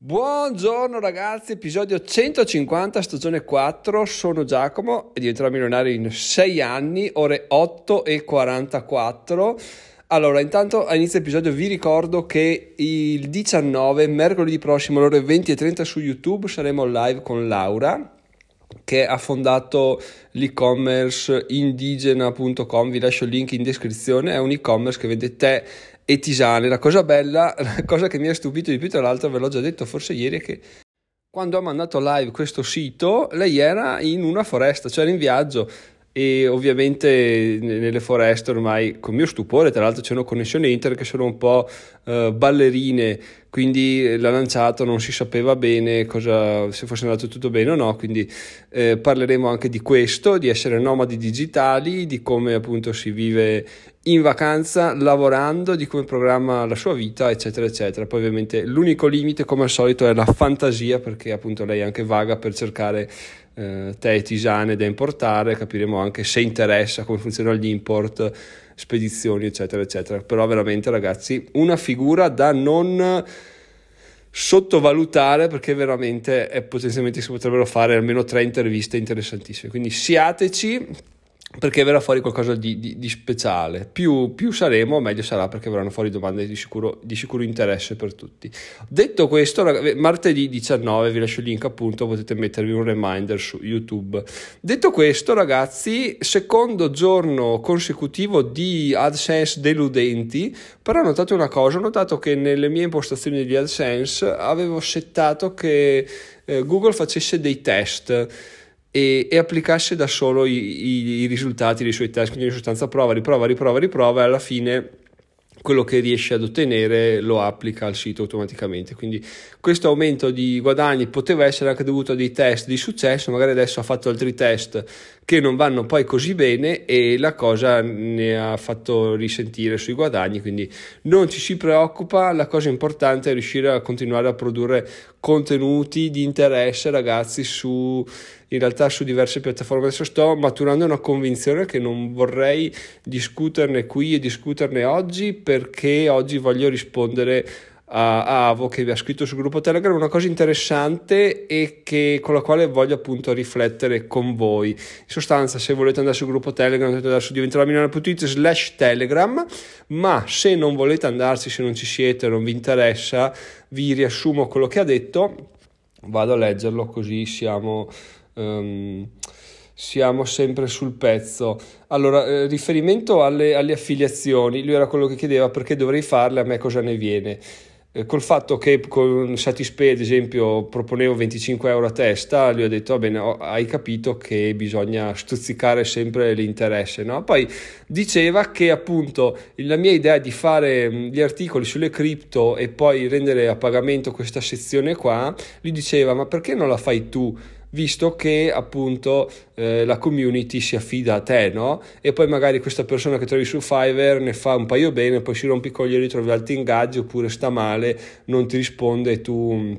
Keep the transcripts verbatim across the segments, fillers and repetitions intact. Buongiorno ragazzi, episodio centocinquanta, stagione quattro. Sono Giacomo e diventerò milionario in sei anni, ore otto e quarantaquattro. Allora, intanto a inizio episodio vi ricordo che il diciannove, mercoledì prossimo, alle ore venti e trenta su YouTube saremo live con Laura, che ha fondato l'e-commerce indigena punto com. Vi lascio il link in descrizione. È un e-commerce che vende tè e tisane. La cosa bella, la cosa che mi ha stupito di più, tra l'altro ve l'ho già detto forse ieri, è che quando ho mandato live questo sito lei era in una foresta, cioè era in viaggio, e ovviamente nelle foreste ormai, con mio stupore tra l'altro, c'è una connessione internet che sono un po' eh, ballerine, quindi l'ha lanciato, non si sapeva bene cosa, se fosse andato tutto bene o no, quindi eh, parleremo anche di questo, di essere nomadi digitali, di come appunto si vive in vacanza, lavorando, di come programma la sua vita, eccetera, eccetera. Poi ovviamente l'unico limite, come al solito, è la fantasia, perché appunto lei è anche vaga per cercare eh, tè e tisane da importare. Capiremo anche se interessa come funzionano gli import, spedizioni, eccetera, eccetera. Però veramente ragazzi, una figura da non sottovalutare, perché veramente è potenzialmente, si potrebbero fare almeno tre interviste interessantissime. Quindi siateci, perché verrà fuori qualcosa di, di, di speciale. Più, più saremo, meglio sarà, perché verranno fuori domande di sicuro, di sicuro interesse per tutti. Detto questo, martedì diciannove, vi lascio il link appunto, potete mettervi un reminder su YouTube. Detto questo ragazzi, secondo giorno consecutivo di AdSense deludenti, però ho notato una cosa, ho notato che nelle mie impostazioni di AdSense avevo settato che eh, Google facesse dei test E, e applicasse da solo i, i, i risultati dei suoi test, quindi in sostanza prova, riprova, riprova, riprova e alla fine quello che riesce ad ottenere lo applica al sito automaticamente. Quindi questo aumento di guadagni poteva essere anche dovuto a dei test di successo, magari adesso ha fatto altri test che non vanno poi così bene e la cosa ne ha fatto risentire sui guadagni, quindi non ci si preoccupa, la cosa importante è riuscire a continuare a produrre contenuti di interesse ragazzi su, in realtà su diverse piattaforme. Adesso sto maturando una convinzione che non vorrei discuterne qui e discuterne oggi, perché oggi voglio rispondere a Avo che vi ha scritto sul gruppo Telegram una cosa interessante e che, con la quale voglio appunto riflettere con voi. In sostanza, se volete andare sul gruppo Telegram potete andare su diventerò milionario punto it slash telegram, ma se non volete andarci, se non ci siete, non vi interessa, vi riassumo quello che ha detto, vado a leggerlo così siamo... Um, Siamo sempre sul pezzo. Allora, eh, riferimento alle, alle affiliazioni, lui era quello che chiedeva perché dovrei farle, a me cosa ne viene. Eh, col fatto che con Satispay, ad esempio, proponevo venticinque euro a testa, lui ha detto, va bene, hai capito che bisogna stuzzicare sempre l'interesse, no? Poi diceva che appunto la mia idea di fare gli articoli sulle cripto e poi rendere a pagamento questa sezione qua, gli diceva, ma perché non la fai tu? Visto che appunto eh, la community si affida a te, no? E poi magari questa persona che trovi su Fiverr ne fa un paio bene, poi si rompe i coglioni, trovi altri ingaggi, oppure sta male, non ti risponde e tu,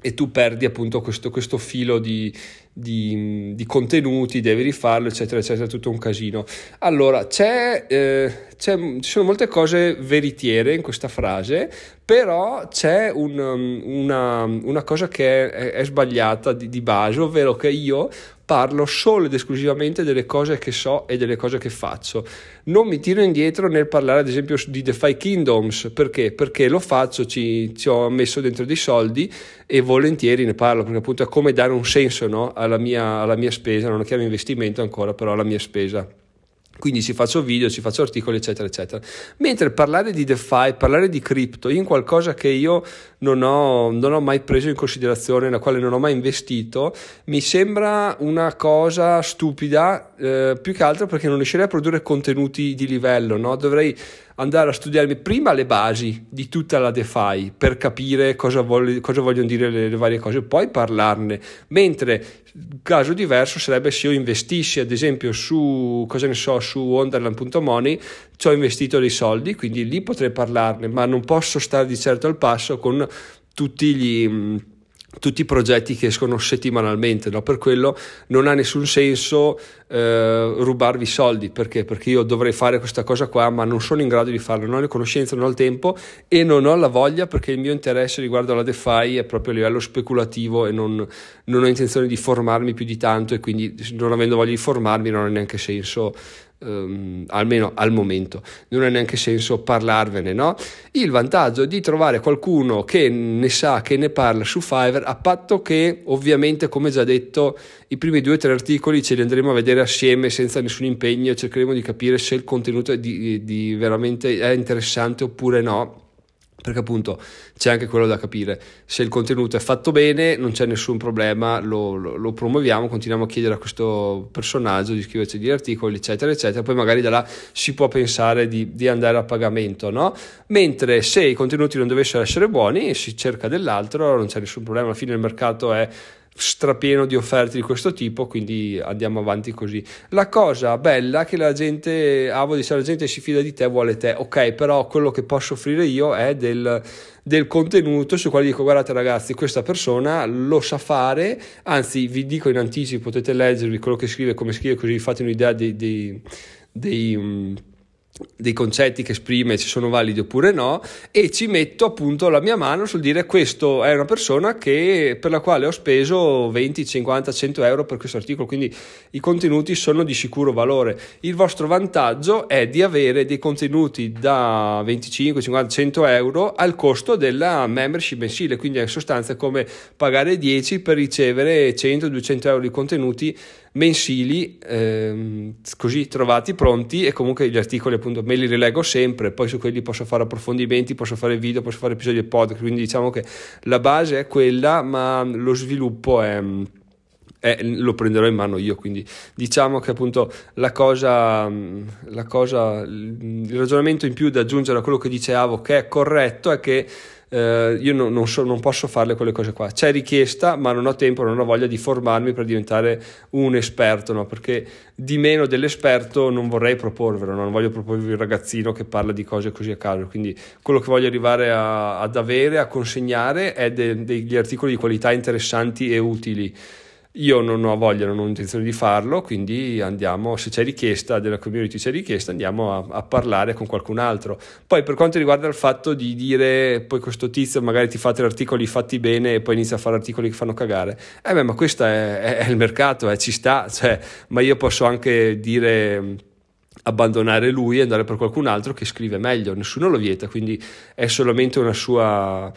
e tu perdi appunto questo, questo filo di, di, di contenuti, devi rifarlo, eccetera, eccetera, tutto un casino. Allora, c'è, eh, c'è, ci sono molte cose veritiere in questa frase, però c'è un, una, una cosa che è, è sbagliata di, di base, ovvero che io parlo solo ed esclusivamente delle cose che so e delle cose che faccio. Non mi tiro indietro nel parlare ad esempio di DeFi Kingdoms, perché? Perché lo faccio, ci, ci ho messo dentro dei soldi e volentieri ne parlo, perché appunto è come dare un senso, no? alla, mia, alla mia spesa, non lo chiamo investimento ancora, però alla mia spesa. Quindi ci faccio video, ci faccio articoli, eccetera, eccetera. Mentre parlare di DeFi, parlare di cripto in qualcosa che io non ho, non ho mai preso in considerazione, nella quale non ho mai investito, mi sembra una cosa stupida, eh, più che altro perché non riuscirei a produrre contenuti di livello, no? Dovrei andare a studiarmi prima le basi di tutta la DeFi per capire cosa, voglio, cosa vogliono dire le, le varie cose, poi parlarne. Mentre caso diverso sarebbe se io investissi ad esempio su, cosa ne so, su wonderland punto money, ci ho investito dei soldi, quindi lì potrei parlarne, ma non posso stare di certo al passo con tutti gli... tutti i progetti che escono settimanalmente, no? Per quello non ha nessun senso eh, rubarvi soldi, perché? Perché io dovrei fare questa cosa qua ma non sono in grado di farlo, non ho le conoscenze, non ho il tempo e non ho la voglia, perché il mio interesse riguardo alla DeFi è proprio a livello speculativo e non, non ho intenzione di formarmi più di tanto, e quindi non avendo voglia di formarmi non ha neanche senso, Um, almeno al momento non ha neanche senso parlarvene, no? Il vantaggio di trovare qualcuno che ne sa, che ne parla su Fiverr, a patto che ovviamente, come già detto, i primi due o tre articoli ce li andremo a vedere assieme senza nessun impegno e cercheremo di capire se il contenuto è di, di veramente è interessante oppure no, perché appunto c'è anche quello da capire. Se il contenuto è fatto bene non c'è nessun problema, lo, lo, lo promuoviamo, continuiamo a chiedere a questo personaggio di scriverci degli articoli eccetera eccetera, poi magari da là si può pensare di, di andare a pagamento, no? Mentre se i contenuti non dovessero essere buoni si cerca dell'altro, non c'è nessun problema, alla fine il mercato è strapieno di offerte di questo tipo, quindi andiamo avanti così. La cosa bella è che la gente, Avo dice, la gente si fida di te, vuole te, ok, però quello che posso offrire io è del, del contenuto su quale dico guardate ragazzi, questa persona lo sa fare, anzi vi dico in anticipo, potete leggervi quello che scrive, come scrive, così vi fate un'idea dei, dei, dei um, dei concetti che esprime, ci sono validi oppure no, e ci metto appunto la mia mano sul dire questo è una persona che, per la quale ho speso venti, cinquanta, cento euro per questo articolo, quindi i contenuti sono di sicuro valore. Il vostro vantaggio è di avere dei contenuti da venticinque, cinquanta, cento euro al costo della membership mensile, quindi in sostanza è come pagare dieci per ricevere cento, duecento euro di contenuti mensili, ehm, così trovati pronti, e comunque gli articoli appunto me li rileggo sempre, poi su quelli posso fare approfondimenti, posso fare video, posso fare episodi e podcast, quindi diciamo che la base è quella, ma lo sviluppo è, è, lo prenderò in mano io, quindi diciamo che appunto la cosa, la cosa, il ragionamento in più da aggiungere a quello che dice Avo, che è corretto, è che Uh, io non, non, so, non posso farle quelle cose qua, c'è richiesta ma non ho tempo, non ho voglia di formarmi per diventare un esperto, no? Perché di meno dell'esperto non vorrei proporvelo, no? Non voglio proporvi il ragazzino che parla di cose così a caso, quindi quello che voglio arrivare a, ad avere, a consegnare è de, degli articoli di qualità interessanti e utili. Io non ho voglia, non ho intenzione di farlo, quindi andiamo, se c'è richiesta della community, c'è richiesta, andiamo a, a parlare con qualcun altro. Poi per quanto riguarda il fatto di dire poi questo tizio magari ti fa tre articoli fatti bene e poi inizia a fare articoli che fanno cagare, eh beh, ma questo è, è, è il mercato, eh, ci sta, cioè, ma io posso anche dire abbandonare lui e andare per qualcun altro che scrive meglio, nessuno lo vieta, quindi è solamente una sua...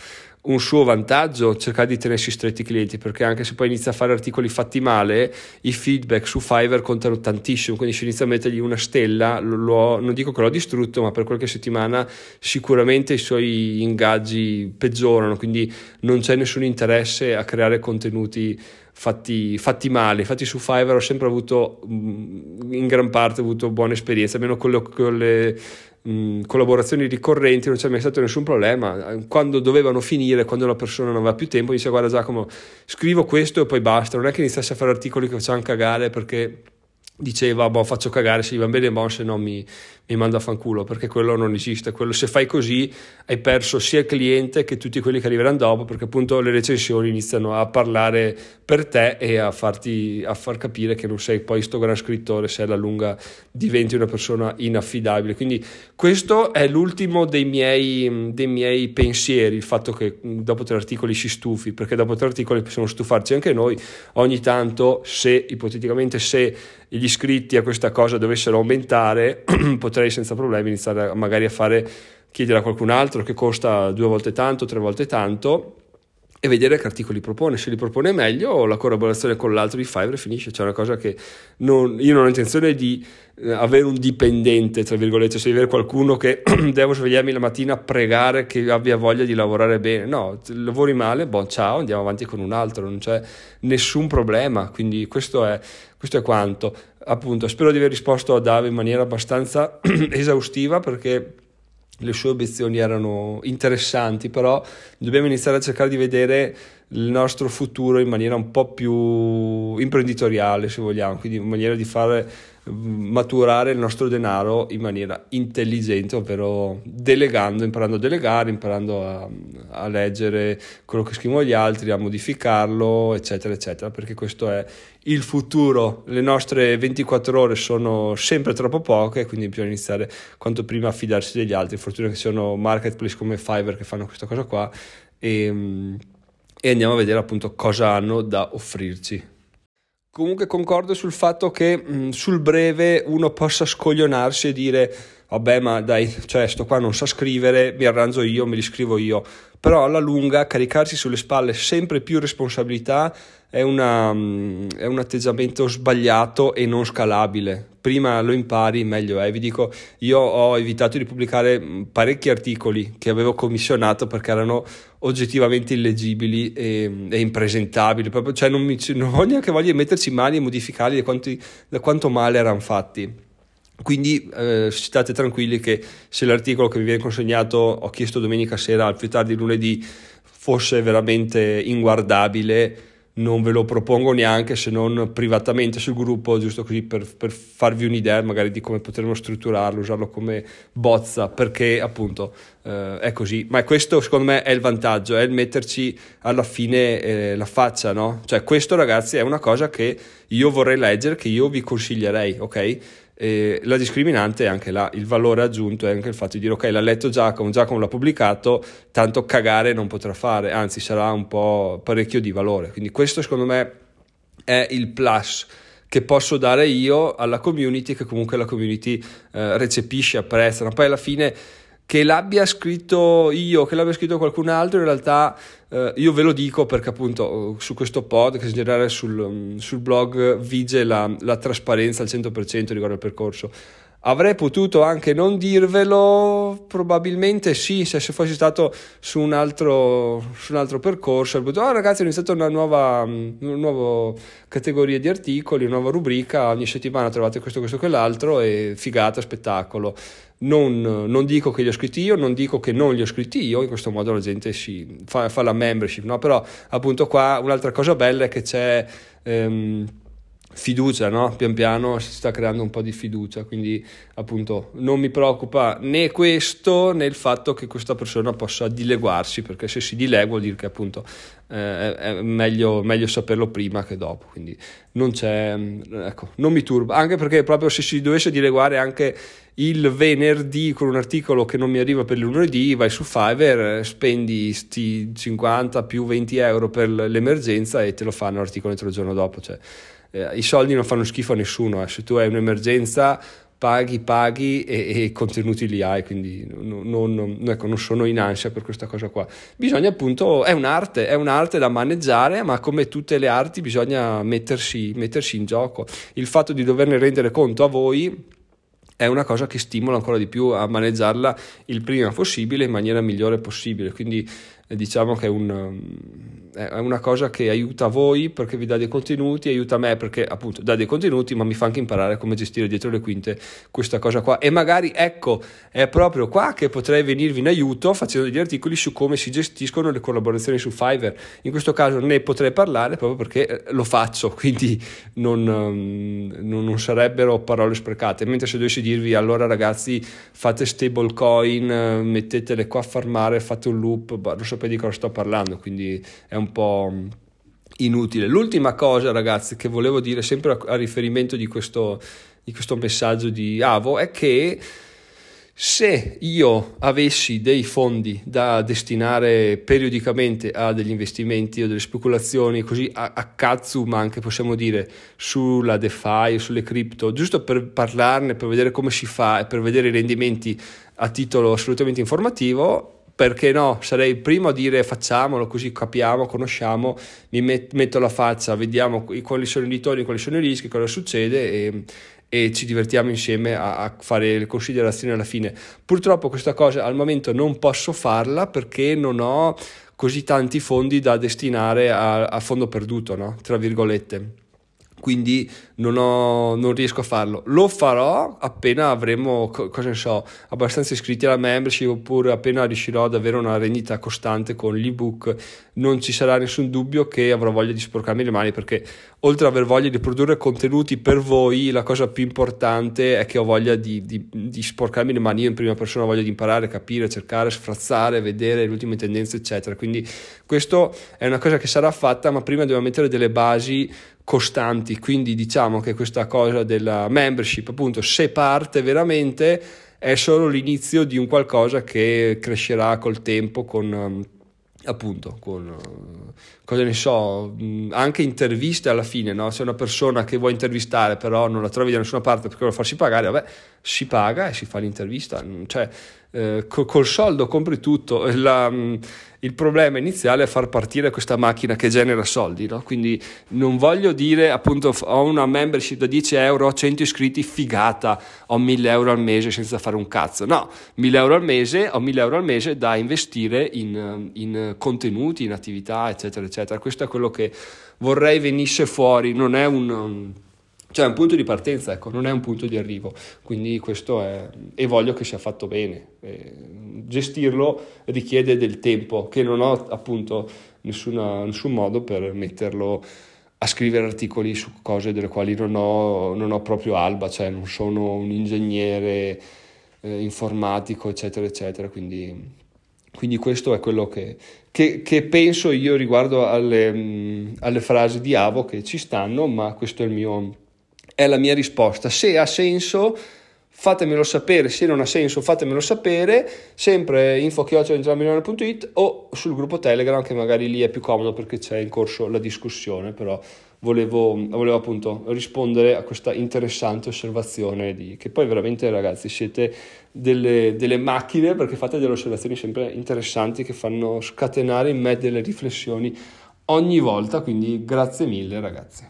un suo vantaggio cercare di tenersi stretti i clienti, perché anche se poi inizia a fare articoli fatti male, i feedback su Fiverr contano tantissimo, quindi se inizia a mettergli una stella, lo, lo, non dico che l'ho distrutto, ma per qualche settimana sicuramente i suoi ingaggi peggiorano, quindi non c'è nessun interesse a creare contenuti fatti, fatti male. Infatti su Fiverr ho sempre avuto, in gran parte ho avuto buone esperienze, almeno con le, con le mh, collaborazioni ricorrenti non c'è mai stato nessun problema. Quando dovevano finire, quando la persona non aveva più tempo, dice guarda Giacomo, scrivo questo e poi basta, non è che iniziasse a fare articoli che facevano cagare perché diceva boh, faccio cagare, se gli va bene boh, se no mi, mi manda a fanculo, perché quello non esiste. Quello, se fai così hai perso sia il cliente che tutti quelli che arriveranno dopo, perché appunto le recensioni iniziano a parlare per te e a farti a far capire che non sei poi sto gran scrittore, se alla lunga diventi una persona inaffidabile. Quindi questo è l'ultimo dei miei, dei miei pensieri, il fatto che dopo tre articoli si stufi, perché dopo tre articoli possiamo stufarci anche noi ogni tanto. Se ipoteticamente se gli iscritti a questa cosa dovessero aumentare potrei senza problemi iniziare magari a fare, chiedere a qualcun altro che costa due volte tanto, tre volte tanto, e vedere che articoli propone, se li propone meglio la collaborazione con l'altro di Fiverr finisce. C'è una cosa che non, io non ho intenzione di avere un dipendente tra virgolette, cioè di avere qualcuno che devo svegliarmi la mattina a pregare che abbia voglia di lavorare bene, no, lavori male, boh, ciao, andiamo avanti con un altro, non c'è nessun problema. Quindi questo è, questo è quanto, appunto. Spero di aver risposto a Davide in maniera abbastanza esaustiva, perché le sue obiezioni erano interessanti, però dobbiamo iniziare a cercare di vedere il nostro futuro in maniera un po' più imprenditoriale, se vogliamo, quindi in maniera di fare maturare il nostro denaro in maniera intelligente, ovvero delegando, imparando a delegare, imparando a, a leggere quello che scrivono gli altri, a modificarlo, eccetera, eccetera, perché questo è il futuro. Le nostre ventiquattro ore sono sempre troppo poche, quindi bisogna iniziare quanto prima a fidarsi degli altri. Fortuna che ci sono marketplace come Fiverr che fanno questa cosa qua, e, e andiamo a vedere appunto cosa hanno da offrirci. Comunque concordo sul fatto che mh, sul breve uno possa scoglionarsi e dire vabbè, ma dai, cioè sto qua non sa scrivere, mi arrangio io, me li scrivo io. Però alla lunga caricarsi sulle spalle sempre più responsabilità è, una, mh, è un atteggiamento sbagliato e non scalabile. Prima lo impari meglio è. Vi dico, io ho evitato di pubblicare parecchi articoli che avevo commissionato perché erano oggettivamente illeggibili e, e impresentabili, proprio, cioè non, mi, non ho neanche voglia di metterci mani e modificarli da, quanti, da quanto male erano fatti. Quindi eh, state tranquilli che se l'articolo che vi viene consegnato, ho chiesto domenica sera al più tardi lunedì, fosse veramente inguardabile, non ve lo propongo neanche, se non privatamente sul gruppo, giusto così per, per farvi un'idea magari di come potremmo strutturarlo, usarlo come bozza, perché appunto eh, è così. Ma questo secondo me è il vantaggio, è il metterci alla fine eh, la faccia, no? Cioè questo, ragazzi, è una cosa che io vorrei leggere, che io vi consiglierei, ok? E la discriminante è anche là, il valore aggiunto è anche il fatto di dire ok, l'ha letto Giacomo, Giacomo l'ha pubblicato, tanto cagare non potrà fare, anzi sarà un po' parecchio di valore. Quindi questo secondo me è il plus che posso dare io alla community, che comunque la community eh, recepisce, apprezza. Ma poi alla fine che l'abbia scritto io, che l'abbia scritto qualcun altro, in realtà eh, io ve lo dico perché appunto su questo podcast, in generale sul, sul blog, vige la, la trasparenza al cento per cento riguardo al percorso. Avrei potuto anche non dirvelo, probabilmente sì, se, se fossi stato su un altro, su un altro percorso, avrei potuto, oh ragazzi, ho iniziato una nuova, una nuova categoria di articoli, una nuova rubrica, ogni settimana trovate questo, questo, quell'altro, e figata, spettacolo. Non, non dico che li ho scritti io, non dico che non li ho scritti io, in questo modo la gente si fa, fa la membership, no? Però appunto qua un'altra cosa bella è che c'è ehm, fiducia, no? Pian piano si sta creando un po' di fiducia, quindi appunto non mi preoccupa né questo né il fatto che questa persona possa dileguarsi, perché se si dilegua vuol dire che appunto eh, è meglio, meglio saperlo prima che dopo, quindi non c'è, ecco, non mi turba, anche perché proprio se si dovesse dileguare anche il venerdì con un articolo che non mi arriva per il lunedì, vai su Fiverr, spendi sti cinquanta più venti euro per l'emergenza e te lo fanno l'articolo entro il giorno dopo. Cioè, eh, i soldi non fanno schifo a nessuno, eh. Se tu hai un'emergenza paghi, paghi e i contenuti li hai, quindi non, non, non, ecco, non sono in ansia per questa cosa qua. Bisogna appunto, è un'arte, è un'arte da maneggiare, ma come tutte le arti bisogna mettersi, mettersi in gioco. Il fatto di doverne rendere conto a voi è una cosa che stimola ancora di più a maneggiarla il prima possibile, in maniera migliore possibile. Quindi eh, diciamo che è, un, è una cosa che aiuta voi perché vi dà dei contenuti, aiuta me perché appunto dà dei contenuti, ma mi fa anche imparare come gestire dietro le quinte questa cosa qua. E magari, ecco, è proprio qua che potrei venirvi in aiuto facendo degli articoli su come si gestiscono le collaborazioni su Fiverr. In questo caso ne potrei parlare proprio perché lo faccio, quindi non, non, non sarebbero parole sprecate. Mentre se dovessi dirvi allora ragazzi fate stablecoin, mettetele qua a farmare, fate un loop, non sapete di cosa sto parlando, quindi è un po' inutile. L'ultima cosa ragazzi che volevo dire, sempre a riferimento di questo, di questo messaggio di Avo, è che se io avessi dei fondi da destinare periodicamente a degli investimenti o delle speculazioni così a, a cazzo, ma anche possiamo dire sulla DeFi o sulle cripto, giusto per parlarne, per vedere come si fa e per vedere i rendimenti a titolo assolutamente informativo, perché no? Sarei il primo a dire facciamolo, così capiamo, conosciamo, mi met- metto la faccia, vediamo quali sono i ritorni, quali sono i rischi, cosa succede e, e ci divertiamo insieme a, a fare le considerazioni alla fine. Purtroppo questa cosa al momento non posso farla perché non ho così tanti fondi da destinare a, a fondo perduto, no? Tra virgolette. Quindi non, ho, non riesco a farlo. Lo farò appena avremo, cosa ne so, abbastanza iscritti alla membership, oppure appena riuscirò ad avere una rendita costante con l'ebook. Non ci sarà nessun dubbio che avrò voglia di sporcarmi le mani, perché oltre ad aver voglia di produrre contenuti per voi, la cosa più importante è che ho voglia di, di, di sporcarmi le mani. Io in prima persona ho voglia di imparare, capire, cercare, sfrazzare, vedere le ultime tendenze, eccetera. Quindi questo è una cosa che sarà fatta, ma prima devo mettere delle basi costanti. Quindi diciamo che questa cosa della membership, appunto, se parte veramente, è solo l'inizio di un qualcosa che crescerà col tempo, con appunto con cosa ne so, anche interviste alla fine, no? Se una persona che vuoi intervistare però non la trovi da nessuna parte perché vuole farsi pagare, vabbè, si paga e si fa l'intervista, cioè eh, col, col soldo compri tutto. La, il problema iniziale è far partire questa macchina che genera soldi, no? Quindi non voglio dire, appunto, ho una membership da dieci euro, ho cento iscritti, figata, ho mille euro al mese senza fare un cazzo. No, mille euro al mese, ho mille euro al mese da investire in, in contenuti, in attività, eccetera eccetera. Questo è quello che vorrei venisse fuori, non è un, cioè un punto di partenza, ecco, non è un punto di arrivo. Quindi questo è, e voglio che sia fatto bene. E gestirlo richiede del tempo, che non ho appunto nessuna, nessun modo per metterlo a scrivere articoli su cose delle quali non ho, non ho proprio alba, cioè non sono un ingegnere eh, informatico, eccetera eccetera. Quindi... Quindi questo è quello che, che, che penso io riguardo alle, mh, alle frasi di Avo, che ci stanno, ma questo è, il mio, è la mia risposta. Se ha senso fatemelo sapere, se non ha senso fatemelo sapere, sempre info chiocciola indigena punto it o sul gruppo Telegram, che magari lì è più comodo perché c'è in corso la discussione, però volevo, volevo appunto rispondere a questa interessante osservazione di, che poi veramente, ragazzi, siete delle, delle macchine, perché fate delle osservazioni sempre interessanti che fanno scatenare in me delle riflessioni ogni volta, quindi grazie mille, ragazzi.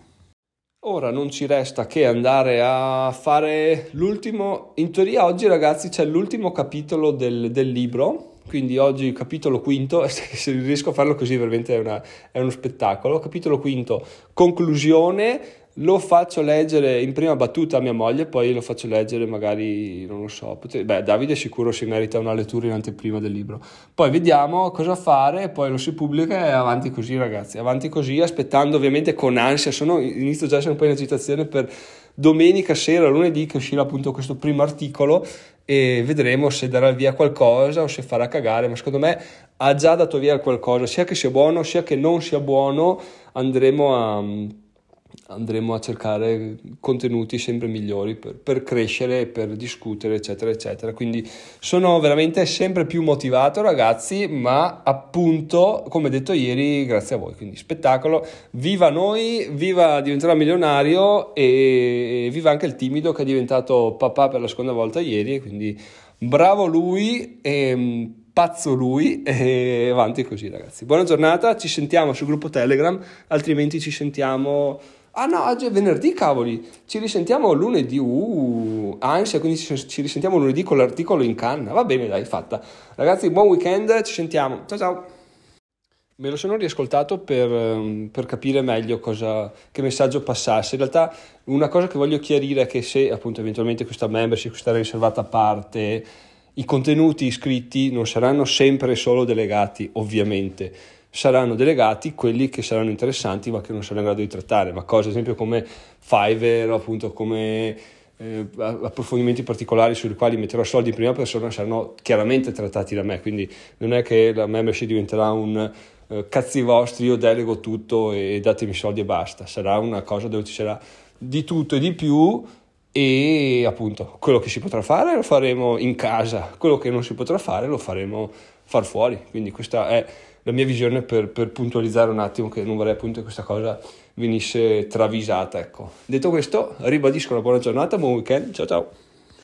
Ora non ci resta che andare a fare l'ultimo, in teoria oggi, ragazzi, c'è l'ultimo capitolo del, del libro, quindi oggi capitolo quinto, se riesco a farlo così veramente è, una, è uno spettacolo, capitolo quinto, conclusione, lo faccio leggere in prima battuta a mia moglie, poi lo faccio leggere magari, non lo so, potre... beh Davide sicuro si merita una lettura in anteprima del libro, poi vediamo cosa fare, poi lo si pubblica e avanti così, ragazzi, avanti così, aspettando ovviamente con ansia, sono inizio già a essere un po' in agitazione per domenica sera, lunedì, che uscirà appunto questo primo articolo, e vedremo se darà via qualcosa o se farà cagare, ma secondo me ha già dato via qualcosa, sia che sia buono sia che non sia buono, andremo a, andremo a cercare contenuti sempre migliori per, per crescere, per discutere, eccetera eccetera. Quindi sono veramente sempre più motivato, ragazzi, ma appunto come detto ieri, grazie a voi, quindi spettacolo, viva noi, viva diventerà milionario, e viva anche il timido che è diventato papà per la seconda volta ieri, e quindi bravo lui e pazzo lui, e avanti così, ragazzi. Buona giornata, ci sentiamo sul gruppo Telegram, altrimenti ci sentiamo... Ah no, oggi è venerdì, cavoli, ci risentiamo lunedì, uh, ansia, quindi ci risentiamo lunedì con l'articolo in canna, va bene dai, fatta. Ragazzi, buon weekend, ci sentiamo, ciao ciao. Me lo sono riascoltato per, per capire meglio cosa, che messaggio passasse. In realtà una cosa che voglio chiarire è che se appunto eventualmente questa membership, questa riservata parte, i contenuti iscritti non saranno sempre solo delegati, ovviamente. Saranno delegati quelli che saranno interessanti ma che non saranno in grado di trattare, ma cose ad esempio come Fiverr, appunto come eh, approfondimenti particolari sui quali metterò soldi in prima persona, saranno chiaramente trattati da me, quindi non è che la membership diventerà un eh, cazzi vostri, io delego tutto e datemi soldi e basta, sarà una cosa dove ci sarà di tutto e di più, e appunto quello che si potrà fare lo faremo in casa, quello che non si potrà fare lo faremo far fuori, quindi questa è la mia visione per, per puntualizzare un attimo, che non vorrei appunto che questa cosa venisse travisata, ecco. Detto questo, ribadisco una buona giornata, buon weekend, ciao ciao!